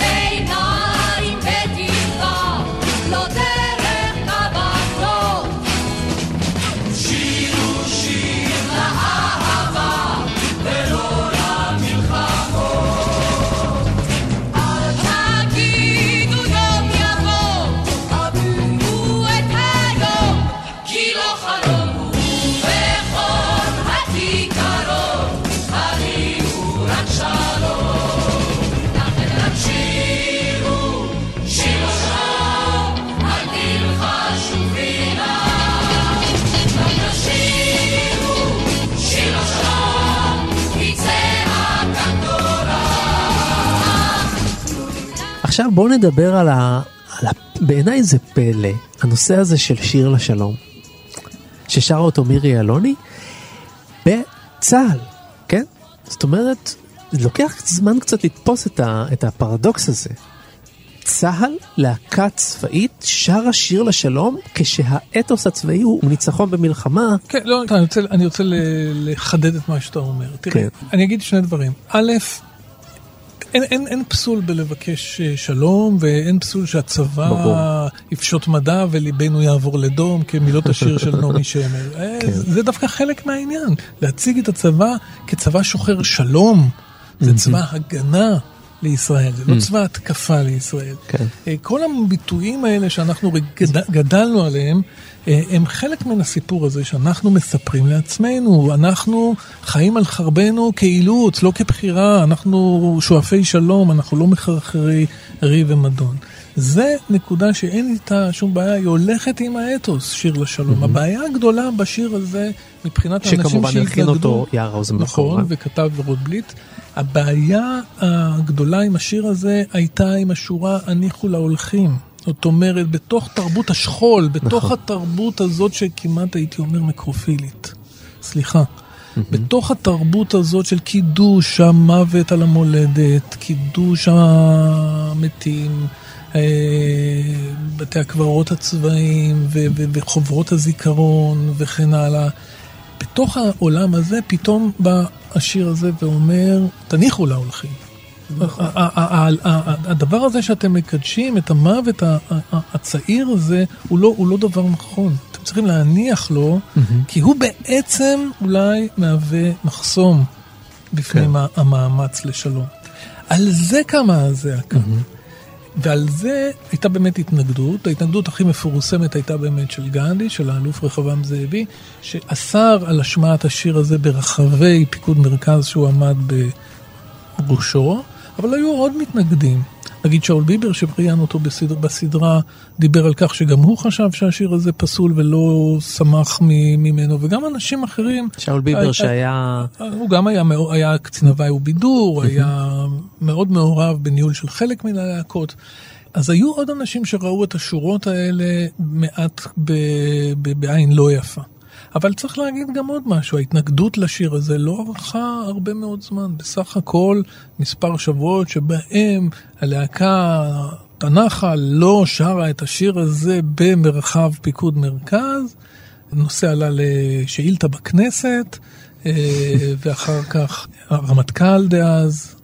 עיניים בתקווה לא דרך מבטות שירו שיר לאהבה ולא עכשיו בואו נדבר על בעיניי זה פלא, הנושא הזה של שיר לשלום, ששרה אותו מירי אלוני, בצהל, כן? זאת אומרת, לוקח זמן קצת לתפוס את הפרדוקס הזה. צהל, להקה צבאית, שרה שיר לשלום, כשהאתוס הצבאי הוא ניצחון במלחמה. כן, לא, אני רוצה לחדד את מה שאתה אומר. תראה, אני אגיד שני דברים. א', אין פסול בלבקש שלום, ואין פסול שהצבא יפשוט מדע וליבנו יעבור לדום, כמילות השיר של נעמי שמר. זה דווקא חלק מהעניין. להציג את הצבא כצבא שוחר שלום, זה צבא הגנה לישראל, זה לא צבא התקפה לישראל. כל הביטויים האלה שאנחנו גדלנו עליהם, הם חלק מן הסיפור הזה שאנחנו מספרים לעצמנו. אנחנו חיים על חרבנו כאילוץ, לא כבחירה. אנחנו שואפי שלום, אנחנו לא מחרחרי ריב ומדון. זה נקודה שאין איתה שום בעיה, היא הולכת עם האתוס, שיר לשלום. הבעיה הגדולה בשיר הזה, מבחינת האנשים שהתנגדו, שכמובן הכין אותו יאיר רוזנבלום. נכון, וכתב ורודבליט. הבעיה הגדולה עם השיר הזה הייתה עם השורה הניחו להולכים. זאת אומרת, בתוך תרבות השכול, בתוך התרבות הזאת שכמעט הייתי אומר מקרופילית. סליחה. בתוך התרבות הזאת של קידוש המוות על המולדת, קידוש המתים, בתי הקברות הצבאיים וחוברות הזיכרון וכן הלאה. בתוך העולם הזה פתאום בא השיר הזה ואומר, תניחו להולכים. הדבר הזה שאתם מקדשים, את המוות הצעיר הזה, הוא לא דבר נכון. אתם צריכים להניח לו, כי הוא בעצם אולי מהווה מחסום בפני המאמץ לשלום. על זה כמה זה הקם. ועל זה הייתה באמת התנגדות. ההתנגדות הכי מפורסמת הייתה באמת של גנדי, של האלוף רחבעם זאבי, שאסר על השמעת השיר הזה ברחבי פיקוד מרכז שהוא עמד בראשו, אבל היו עוד מתנגדים. נגיד שאול ביבר שבריאן אותו בסדרה דיבר על כך שגם הוא חשב שהשיר הזה פסול ולא שמח ממנו, וגם אנשים אחרים. שאול ביבר שהיה... הוא גם היה קצינווי ובידור, היה מאוד מעורב בניהול של חלק מן הלהקות. אז היו עוד אנשים שראו את השורות האלה מעט בעין לא יפה. אבל צריך להגיד גם עוד משהו, ההתנגדות לשיר הזה לא ערכה הרבה מאוד זמן, בסך הכל מספר שבועות שבהם הלהקה תנחה לא שרה את השיר הזה במרחב פיקוד מרכז, נושא עלה לשאילתה בכנסת, ואחר כך הרמטכ"ל דאז,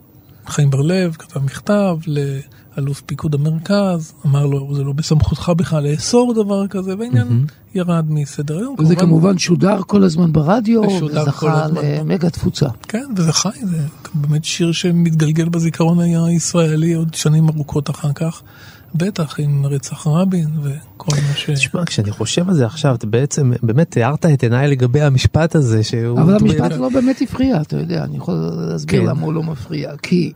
חיים בר לב, כתב מכתב לאלוף פיקוד המרכז, אמר לו, זה לא בסמכותך בכלל לאסור דבר כזה, ועניין ירד מסדר היום. וזה כמובן שודר כל הזמן ברדיו, וזכה למגה תפוצה. כן, וזה חי, זה באמת שיר שמתגלגל בזיכרון הישראלי עוד שנים ארוכות אחר כך, בטח עם רצח רבין וכל מה ש... תשמע, כשאני חושב על זה עכשיו, אתה בעצם באמת תיארת את עיניי לגבי המשפט הזה, שהוא... אבל המשפט לא באמת הפריע, אתה יודע, אני יכול להסביר למה הוא לא מפריע, כי...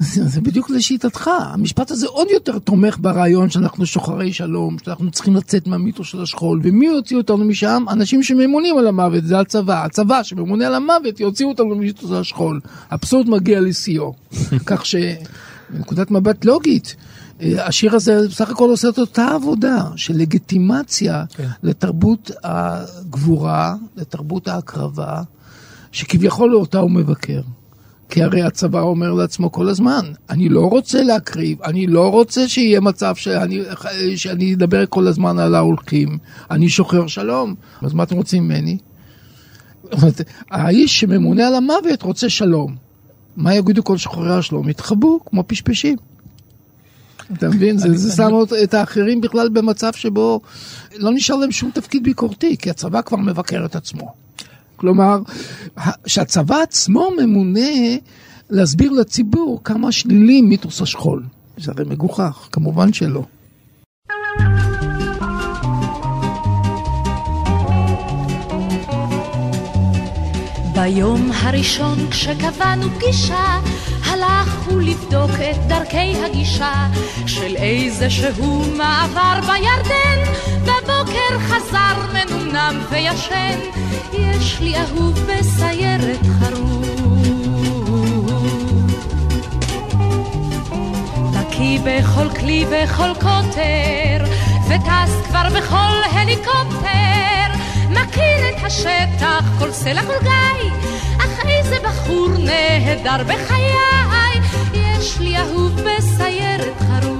זה בדיוק לשיטתך. המשפט הזה עוד יותר תומך ברעיון שאנחנו שוחרי שלום, שאנחנו צריכים לצאת מהמיתו של השכול, ומי יוציא אותנו משם? אנשים שממונים על המוות, זה הצבא. הצבא שממונה על המוות יוציאו אותנו מהמיתו של השכול. הפסוד מגיע לסיום. כך שמנקודת מבט לוגית, השיר הזה בסך הכל עושה את אותה עבודה של לגיטימציה לתרבות הגבורה, לתרבות ההקרבה, שכביכול לאותה הוא מבקר. כי הרי הצבא אומר לעצמו כל הזמן, אני לא רוצה להקריב, אני לא רוצה שיהיה מצב שאני אדבר כל הזמן על ההולכים, אני שוחר שלום. אז מה אתם רוצים ממני? האיש שממונה על המוות רוצה שלום. מה יגידו כל שוחרי השלום? יתחבו כמו פשפשים. אתה מבין? זה שם את האחרים בכלל במצב שבו לא נשאר להם שום תפקיד ביקורתי, כי הצבא כבר מבקר את עצמו. כלומר, שהצבא עצמו ממונה להסביר לציבור כמה שלילי מיתוס השכול. זה הרי מגוחך, כמובן שלא. ביום הראשון כשקבענו פגישה, הלכו לבדוק את דרכי הגישה של איזה שהוא מעבר בירדן. בבוקר חזר מנומנם וישן, יש לי אהוב בסיירת חרוב, בקי בכל כלי בכל כותר, וטס כבר בכל הליקופטר, מכיר את השטח כל סלע כל גיא, אך איזה בחור נהדר בחיי, יש לי אהוב בסיירת חרוב.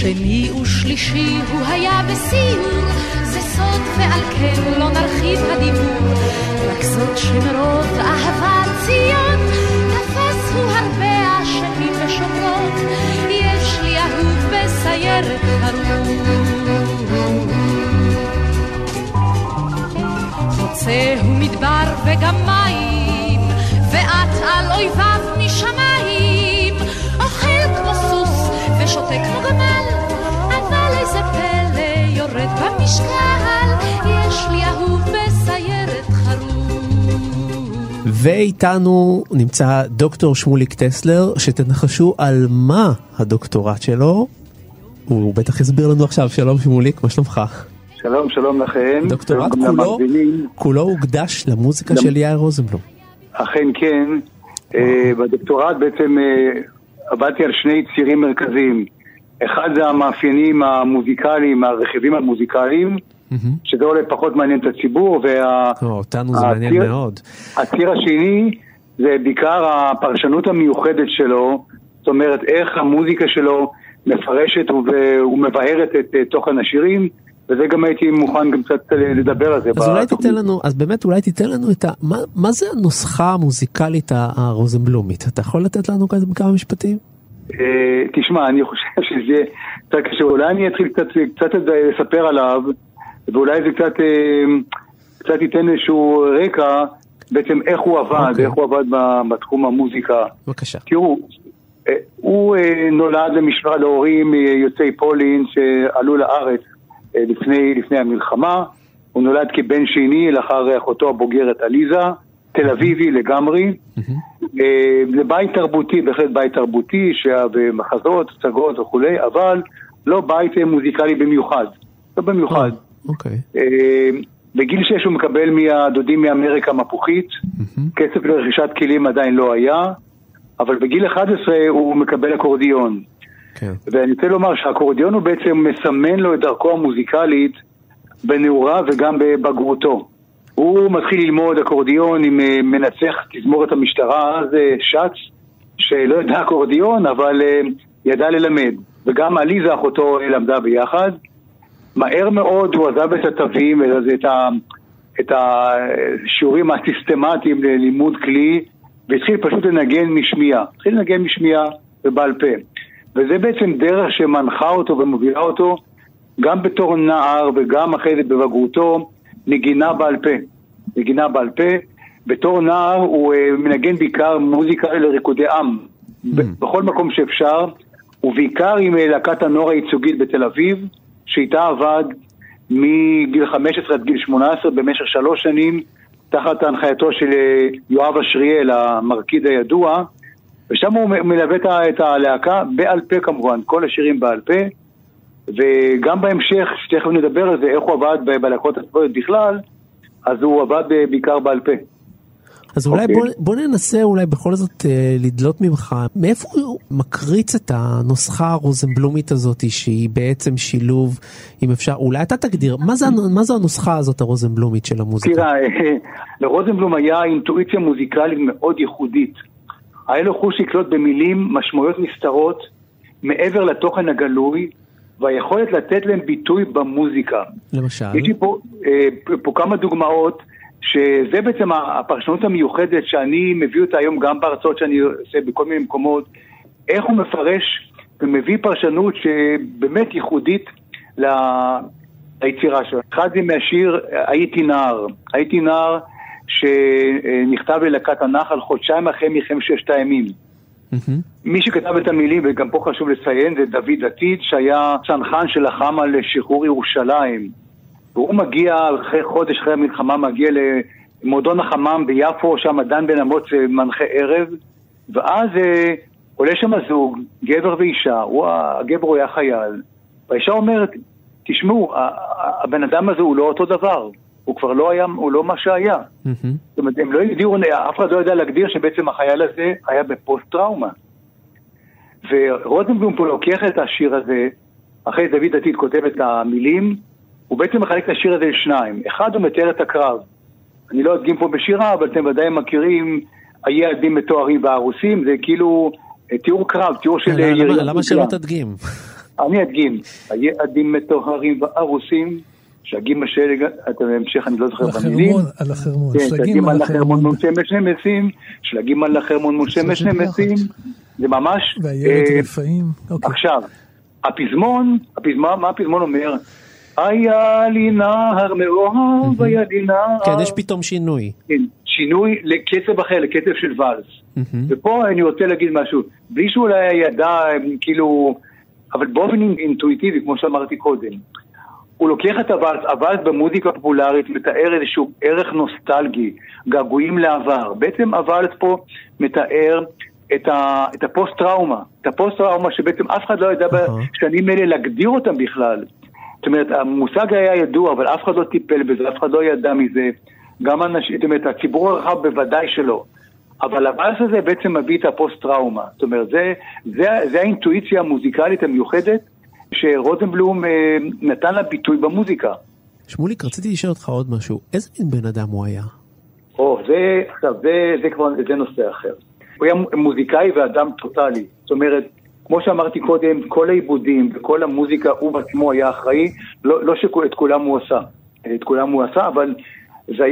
שני ושלישי הוא היה בסיור, זה סוד ועל כן לא נרחיב הדיבור, רק סוד שמרות אהבה ציון, תפס הוא הרבה השנים ושומרות, יש לי אהוב בסיירת חרוב. חוצה הוא מדבר וגם מים, ואת על אויביו משמיים, אוכל כמו סוס ושותה כמו גמל, יורד במשקל, יש לי אהוב בסיירת חרוב. ואיתנו נמצא דוקטור שמוליק טסלר, שתנחשו על מה הדוקטורט שלו, הוא בטח יסביר לנו עכשיו. שלום שמוליק, מה שלומך? שלום, שלום לכם. דוקטורט כולו הוקדש למוזיקה של יאיר רוזנבלום. אכן כן, בדוקטורט בעצם עבדתי על שני צירים מרכזיים. אחד זה המאפיינים המוזיקליים, הרכיבים המוזיקליים, שזה אולי פחות מעניין את הציבור, והציר השני זה בעיקר הפרשנות המיוחדת שלו, זאת אומרת איך המוזיקה שלו מפרשת ומבהרת את תוכן השירים, וזה גם הייתי מוכן גם קצת לדבר על זה. אז אולי תיתן לנו, אז באמת אולי תיתן לנו את מה זה הנוסחה המוזיקלית הרוזנבלומית? אתה יכול לתת לנו כמה משפטים? תשמע, אני חושב שזה קצת קשה, אולי אני אתחיל קצת לספר עליו, ואולי זה קצת ייתן איזשהו רקע, בעצם איך הוא עבד, איך הוא עבד בתחום המוזיקה. בבקשה. תראו, הוא נולד למשפחה להורים יוצאי פולין שעלו לארץ לפני המלחמה. הוא נולד כבן שני לאחר אחותו הבוגרת אליזה, תל אביבי לגמרי. זה בית תרבותי, בהחלט בית תרבותי, במחזות, צגות וכו', אבל לא בית מוזיקלי במיוחד. לא במיוחד. אוקיי. בגיל 6 הוא מקבל מהדודים מאמריקה מפוחית, כסף לרכישת כלים עדיין לא היה, אבל בגיל 11 הוא מקבל אקורדיון. ואני רוצה לומר שהאקורדיון הוא בעצם מסמן לו את דרכו המוזיקלית בנעורה וגם בבגרותו. הוא מתחיל ללמוד אקורדיון עם מנצח תזמורת המשטרה, אז שץ, שלא ידע אקורדיון, אבל ידע ללמד. וגם אליזה אחותו למדה ביחד. מהר מאוד הוא עזב את התווים, את השיעורים הסיסטמטיים ללימוד כלי, והתחיל פשוט לנגן משמיעה. התחיל לנגן משמיעה ובעל פה. וזה בעצם דרך שמנחה אותו ומובילה אותו, גם בתור נער וגם אחרי זה בבגרותו, נגינה בעל פה. נגינה בעל פה. בתור נער הוא מנגן בעיקר מוזיקה לריקודי עם. בכל מקום שאפשר, ובעיקר עם להקת הנוער הייצוגית בתל אביב, שאיתה עבד מגיל 15 עד גיל 18 במשך 3 שנים, תחת הנחייתו של יואב אשריאל, המרקיד הידוע, ושם הוא מלווה את הלהקה בעל פה כמובן, כל השירים בעל פה, וגם בהמשך, שתכף נדבר על זה, איך הוא עבד בלהקות הצבאיות בכלל, אז הוא עבד בעיקר בעל פה. אז אולי בוא ננסה אולי בכל זאת לדלות ממך, מאיפה הוא מקריץ את הנוסחה הרוזנבלומית הזאת, שהיא בעצם שילוב, אם אפשר, אולי אתה תגדיר, מה זה הנוסחה הזאת הרוזנבלומית של המוזיקה? תראה, לרוזנבלום היה אינטואיציה מוזיקלית מאוד ייחודית. היה לו חוש לקלוט במילים משמעויות נסתרות, מעבר לתוכן הגלוי, והיכולת לתת להם ביטוי במוזיקה. למשל? יש לי פה כמה דוגמאות, שזה בעצם הפרשנות המיוחדת שאני מביא אותה היום גם בארצות שאני עושה בכל מיני מקומות, איך הוא מפרש ומביא פרשנות שבאמת ייחודית ליצירה שלו. אחד זה מהשיר "הייתי נער". "הייתי נער" שנכתב ללהקת הנחל חודשיים אחרי מלחמת ששת הימים. מי שכתב את המילים, וגם פה חשוב לציין, זה דוד עתיד, שהיה צנחן שלחם על שחרור ירושלים. והוא מגיע, אחרי חודש אחרי המלחמה, מגיע למועדון החמם ביפו, שם דן בן אמוץ מנחה ערב, ואז עולה שם זוג, גבר ואישה, הגבר הוא היה חייל, והאישה אומרת, תשמעו, הבן אדם הזה הוא לא אותו דבר, הוא כבר לא היה, הוא לא מה שהיה. זאת אומרת, הם לא הגדירו, אף אחד לא ידע להגדיר שבעצם החייל הזה היה בפוסט-טראומה. ורוזנבלום פה לוקח את השיר הזה, אחרי דוד עתיד כותב את המילים, הוא בעצם מחלק את השיר הזה לשניים. אחד הוא מתאר את הקרב. אני לא אדגים פה בשירה, אבל אתם ודאי מכירים, היעדים מתוארים והרוסים, זה כאילו תיאור קרב, תיאור של ירידה. למה שלא תדגים? אני אדגים. היעדים מתוארים והרוסים, שהגים השלג, אתם בהמשך, אני לא זוכר במילים. על החרמון, שלגים על החרמון מול שמש נמסים, שלגים על החרמון מול שמש נמסים, זה ממש... והיעד רפאים. עכשיו, הפזמון, מה הפזמון אומר? היה לי נהר מאוהב, היה לי נהר. כן, יש פתאום שינוי. כן, שינוי לקצב אחר, לקצב של ולס. ופה אני רוצה להגיד משהו, בלי שאולי ידע, כאילו, אבל באופן אינטואיטיבי, כמו שאמרתי קודם, הוא לוקח את הוולס, הוולס במוזיקה פופולרית מתאר איזשהו ערך נוסטלגי, געגועים לעבר. בעצם הוולס פה מתאר את הפוסט-טראומה, את הפוסט-טראומה שבעצם אף אחד לא ידע בשנים אלה להגדיר אותם בכלל. זאת אומרת, המושג היה ידוע, אבל אף אחד לא טיפל בזה, אף אחד לא ידע מזה. גם אנשים, זאת אומרת, הציבור הרחב בוודאי שלא. אבל הוולס הזה בעצם מביא את הפוסט-טראומה. זאת אומרת, זה האינטואיציה המוזיקלית המיוחדת שרוזנבלום נתן לה ביטוי במוזיקה. שמוליק, רציתי לשאול אותך עוד משהו. איזה מין בן אדם הוא היה? טוב, זה כבר זה נושא אחר. הוא היה מוזיקאי ואדם טוטלי. זאת אומרת, כמו שאמרתי קודם, כל העיבודים וכל המוזיקה הוא בעצמו היה אחראי, לא שאת כולם הוא עשה. את כולם הוא עשה, אבל זה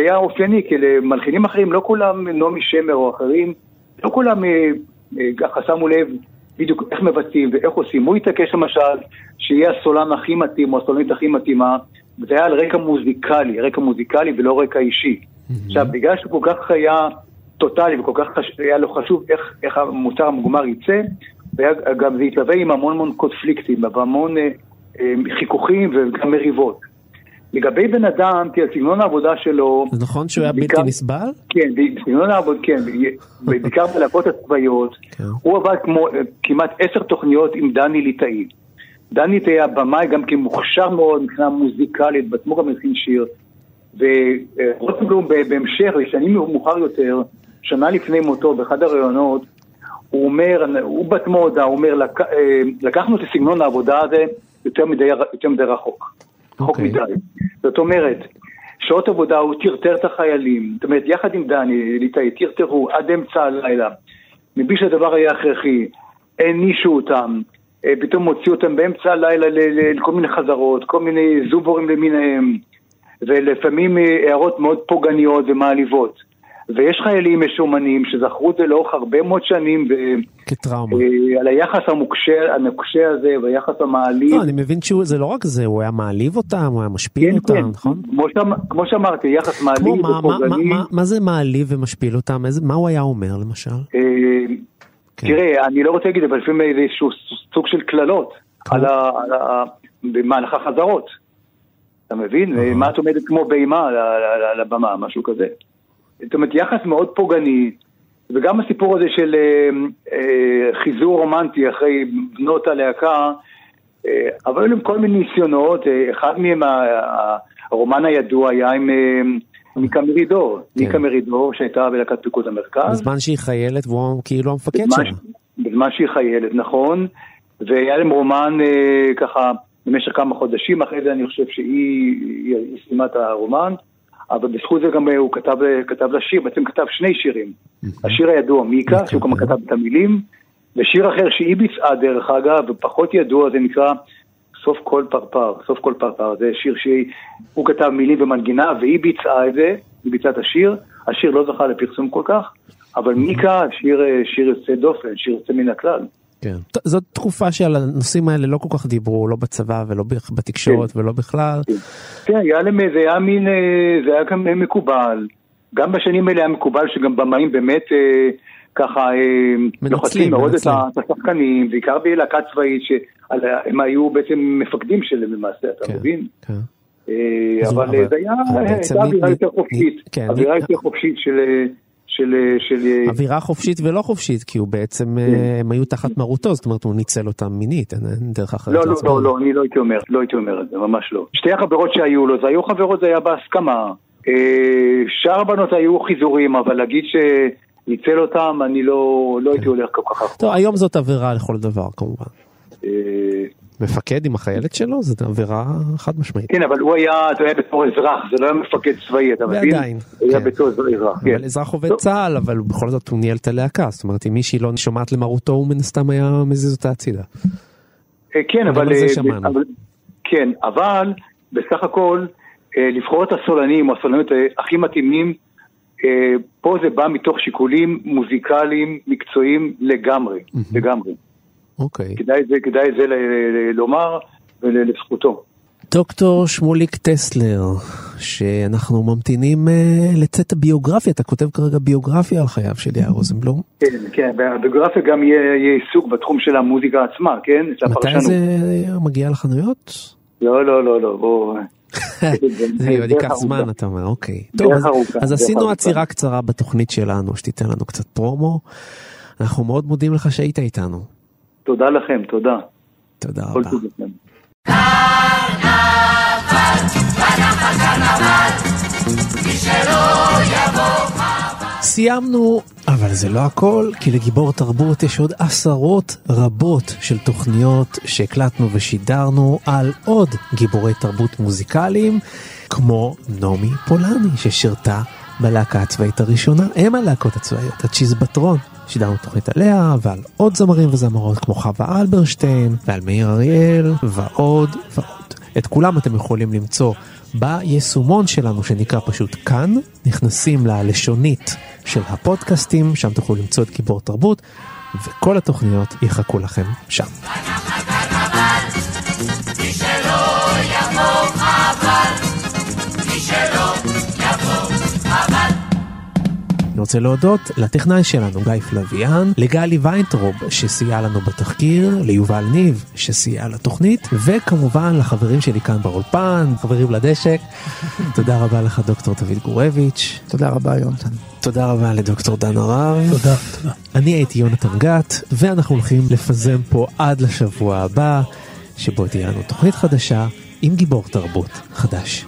היה אופייני, כי למלחינים אחרים, לא כולם נעמי שמר או אחרים, לא כולם ככה שמו לב בדיוק איך מבצעים ואיך עושים. הוא התעקש למשל שיהיה הסולן הכי מתאים או הסולנית הכי מתאימה, זה היה על רקע מוזיקלי ולא רקע אישי. עכשיו, בגלל שכל כך היה טוטלי וכל כך היה לו חשוב איך המוצר המוגמר יצא, וגם זה התלווה עם המון קונפליקטים והמון חיכוכים וגם מריבות. לגבי בן אדם, כי סגנון העבודה שלו... זה נכון שהוא היה בלתי נסבל? כן, סגנון העבודה, כן. בעיקר בלהקות הצבאיות, הוא עבד כמו כמעט 10 תוכניות עם דני ליטאי. דני ליטאי הבמאי גם כמוכשר מאוד מבחינה מוזיקלית, בתמו גם מבחין שיר. ורוסנבלום בהמשך, לשנים מאוחר יותר, שנה לפני מותו, באחד הראיונות, הוא אומר, הוא בתמו הודעה, הוא אומר, לקחנו את סגנון העבודה הזה יותר מדי רחוק. חוק מדי. זאת אומרת, שעות עבודה הוא תרתר את החיילים, זאת אומרת, יחד עם דני ליטאי, תרתרו עד אמצע הלילה, מבלי שהדבר היה הכרחי, הענישו אותם, פתאום הוציאו אותם באמצע הלילה לכל מיני חזרות, כל מיני זוברים למיניהם, ולפעמים הערות מאוד פוגעניות ומעליבות. ויש חיילים משומנים שזכרו את זה לאורך הרבה מאוד שנים כטראומה. על היחס המוקשה הזה והיחס המעליב. לא, אני מבין שזה לא רק זה, הוא היה מעליב אותם, הוא היה משפיל אותם, נכון? כמו שאמרתי, יחס מעליב ופוגעני. מה זה מעליב ומשפיל אותם? מה הוא היה אומר למשל? תראה, אני לא רוצה להגיד, אבל לפעמים איזשהו סוג של כללות במהלך החזרות. אתה מבין? מה את עומדת כמו בהימה על הבמה, משהו כזה. זאת אומרת, יחס מאוד פוגעני, וגם הסיפור הזה של חיזור רומנטי אחרי בנות הלהקה, אבל היו להם כל מיני ניסיונות, אחד מהם, הרומן הידוע היה עם ניקה מרידור, כן. ניקה מרידור שהייתה בלהקת פיקוד המרכז. בזמן שהיא חיילת, והוא כאילו המפקד שלה. בזמן שהיא חיילת, נכון, והיה להם רומן ככה במשך כמה חודשים, אחרי זה אני חושב שהיא סיימה את הרומן, אבל בזכות זה גם הוא כתב לשיר, בעצם כתב שני שירים. השיר הידוע מיקה, שהוא גם כתב את המילים, ושיר אחר שהיא ביצעה דרך אגב, ופחות ידוע, זה נקרא סוף כל פרפר, סוף כל פרפר. זה שיר שהוא כתב מילים ומנגינה, והיא ביצעה את זה, היא ביצעה את השיר. השיר לא זכה לפרסום כל כך, אבל מיקה, שיר יוצא דופן, שיר יוצא מן הכלל. זאת תקופה שעל הנושאים האלה לא כל כך דיברו, לא בצבא ולא בתקשורת ולא בכלל. זה היה גם מקובל, גם בשנים האלה היה מקובל שגם במאים באמת ככה לוחצים מאוד את השחקנים, בעיקר בלהקה צבאית שהם היו בעצם מפקדים שלהם למעשה, אתה מבין? אבל זה היה אווירה יותר חופשית של אווירה חופשית ולא חופשית, כי הוא בעצם הם היו תחת מרותו, זאת אומרת הוא ניצל אותם מינית, אין דרך אחרת. לא, אני לא הייתי אומר את זה, ממש לא. שתי החברות שהיו לו, זה היו חברות, זה היה בהסכמה. שאר בנות היו חיזורים, אבל להגיד שניצל אותם, אני לא הייתי הולך כל כך אחר. טוב, היום זאת עבירה לכל דבר, כמובן. מפקד עם החיילת שלו, זאת עבירה חד משמעית. כן, אבל הוא היה בתור אזרח, זה לא היה מפקד צבאי, אתה מבין? ועדיין. הוא היה בתור אזרח, כן. אבל אזרח עובד צהל, אבל בכל זאת הוא ניהל את הלהקה, זאת אומרת, אם מישהי לא שומעת למרותו, הוא מן הסתם היה מזיז אותה הצידה. כן, אבל... כן, אבל בסך הכל, לבחור את הסולנים, או הסולניות הכי מתאימים, פה זה בא מתוך שיקולים מוזיקליים, מקצועיים לגמרי. אוקיי. כדאי זה לומר ולזכותו. דוקטור שמוליק טסלר, שאנחנו ממתינים לצאת הביוגרפיה, אתה כותב כרגע ביוגרפיה על חייו של יאיר רוזנבלום. כן, והביוגרפיה גם יהיה עיסוק בתחום של המוזיקה עצמה, כן? מתי זה מגיע לחנויות? לא, בואו... זה ייקח זמן, אתה אומר, אוקיי. טוב, אז עשינו עצירה קצרה בתוכנית שלנו, שתיתן לנו קצת פרומו. אנחנו מאוד מודים לך שהיית איתנו. תודה לכם, תודה. תודה רבה. סיימנו, אבל זה לא הכל, כי לגיבור תרבות יש עוד עשרות רבות של תוכניות שהקלטנו ושידרנו על עוד גיבורי תרבות מוזיקליים, כמו נעמי פולני ששירתה בלהקה הצבאית הראשונה, הם הלהקות הצבאיות, הצ'יזבטרון, שידרנו תוכנית עליה, ועל עוד זמרים וזמרות כמו חווה אלברשטיין, ועל מאיר אריאל, ועוד ועוד. את כולם אתם יכולים למצוא ביישומון שלנו שנקרא פשוט כאן, נכנסים ללשונית של הפודקאסטים, שם תוכלו למצוא את גיבור תרבות, וכל התוכניות יחכו לכם שם. אני רוצה להודות לטכנאי שלנו גיא פלוויאן, לגלי ויינטרוב שסייע לנו בתחקיר, ליובל ניב שסייע לתוכנית, וכמובן לחברים שלי כאן באולפן, חברים לדשק. תודה רבה לך דוקטור דוד גורביץ'. תודה רבה יונתן. תודה רבה לדוקטור דן ערב. תודה. אני הייתי יונתן גת, ואנחנו הולכים לפזם פה עד לשבוע הבא, שבו תהיה לנו תוכנית חדשה עם גיבור תרבות חדש.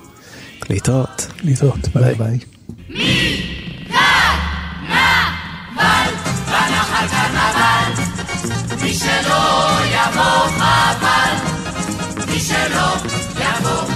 להתראות. להתראות. ביי ביי. מי שלא יבוא חבל, מי שלא יבוא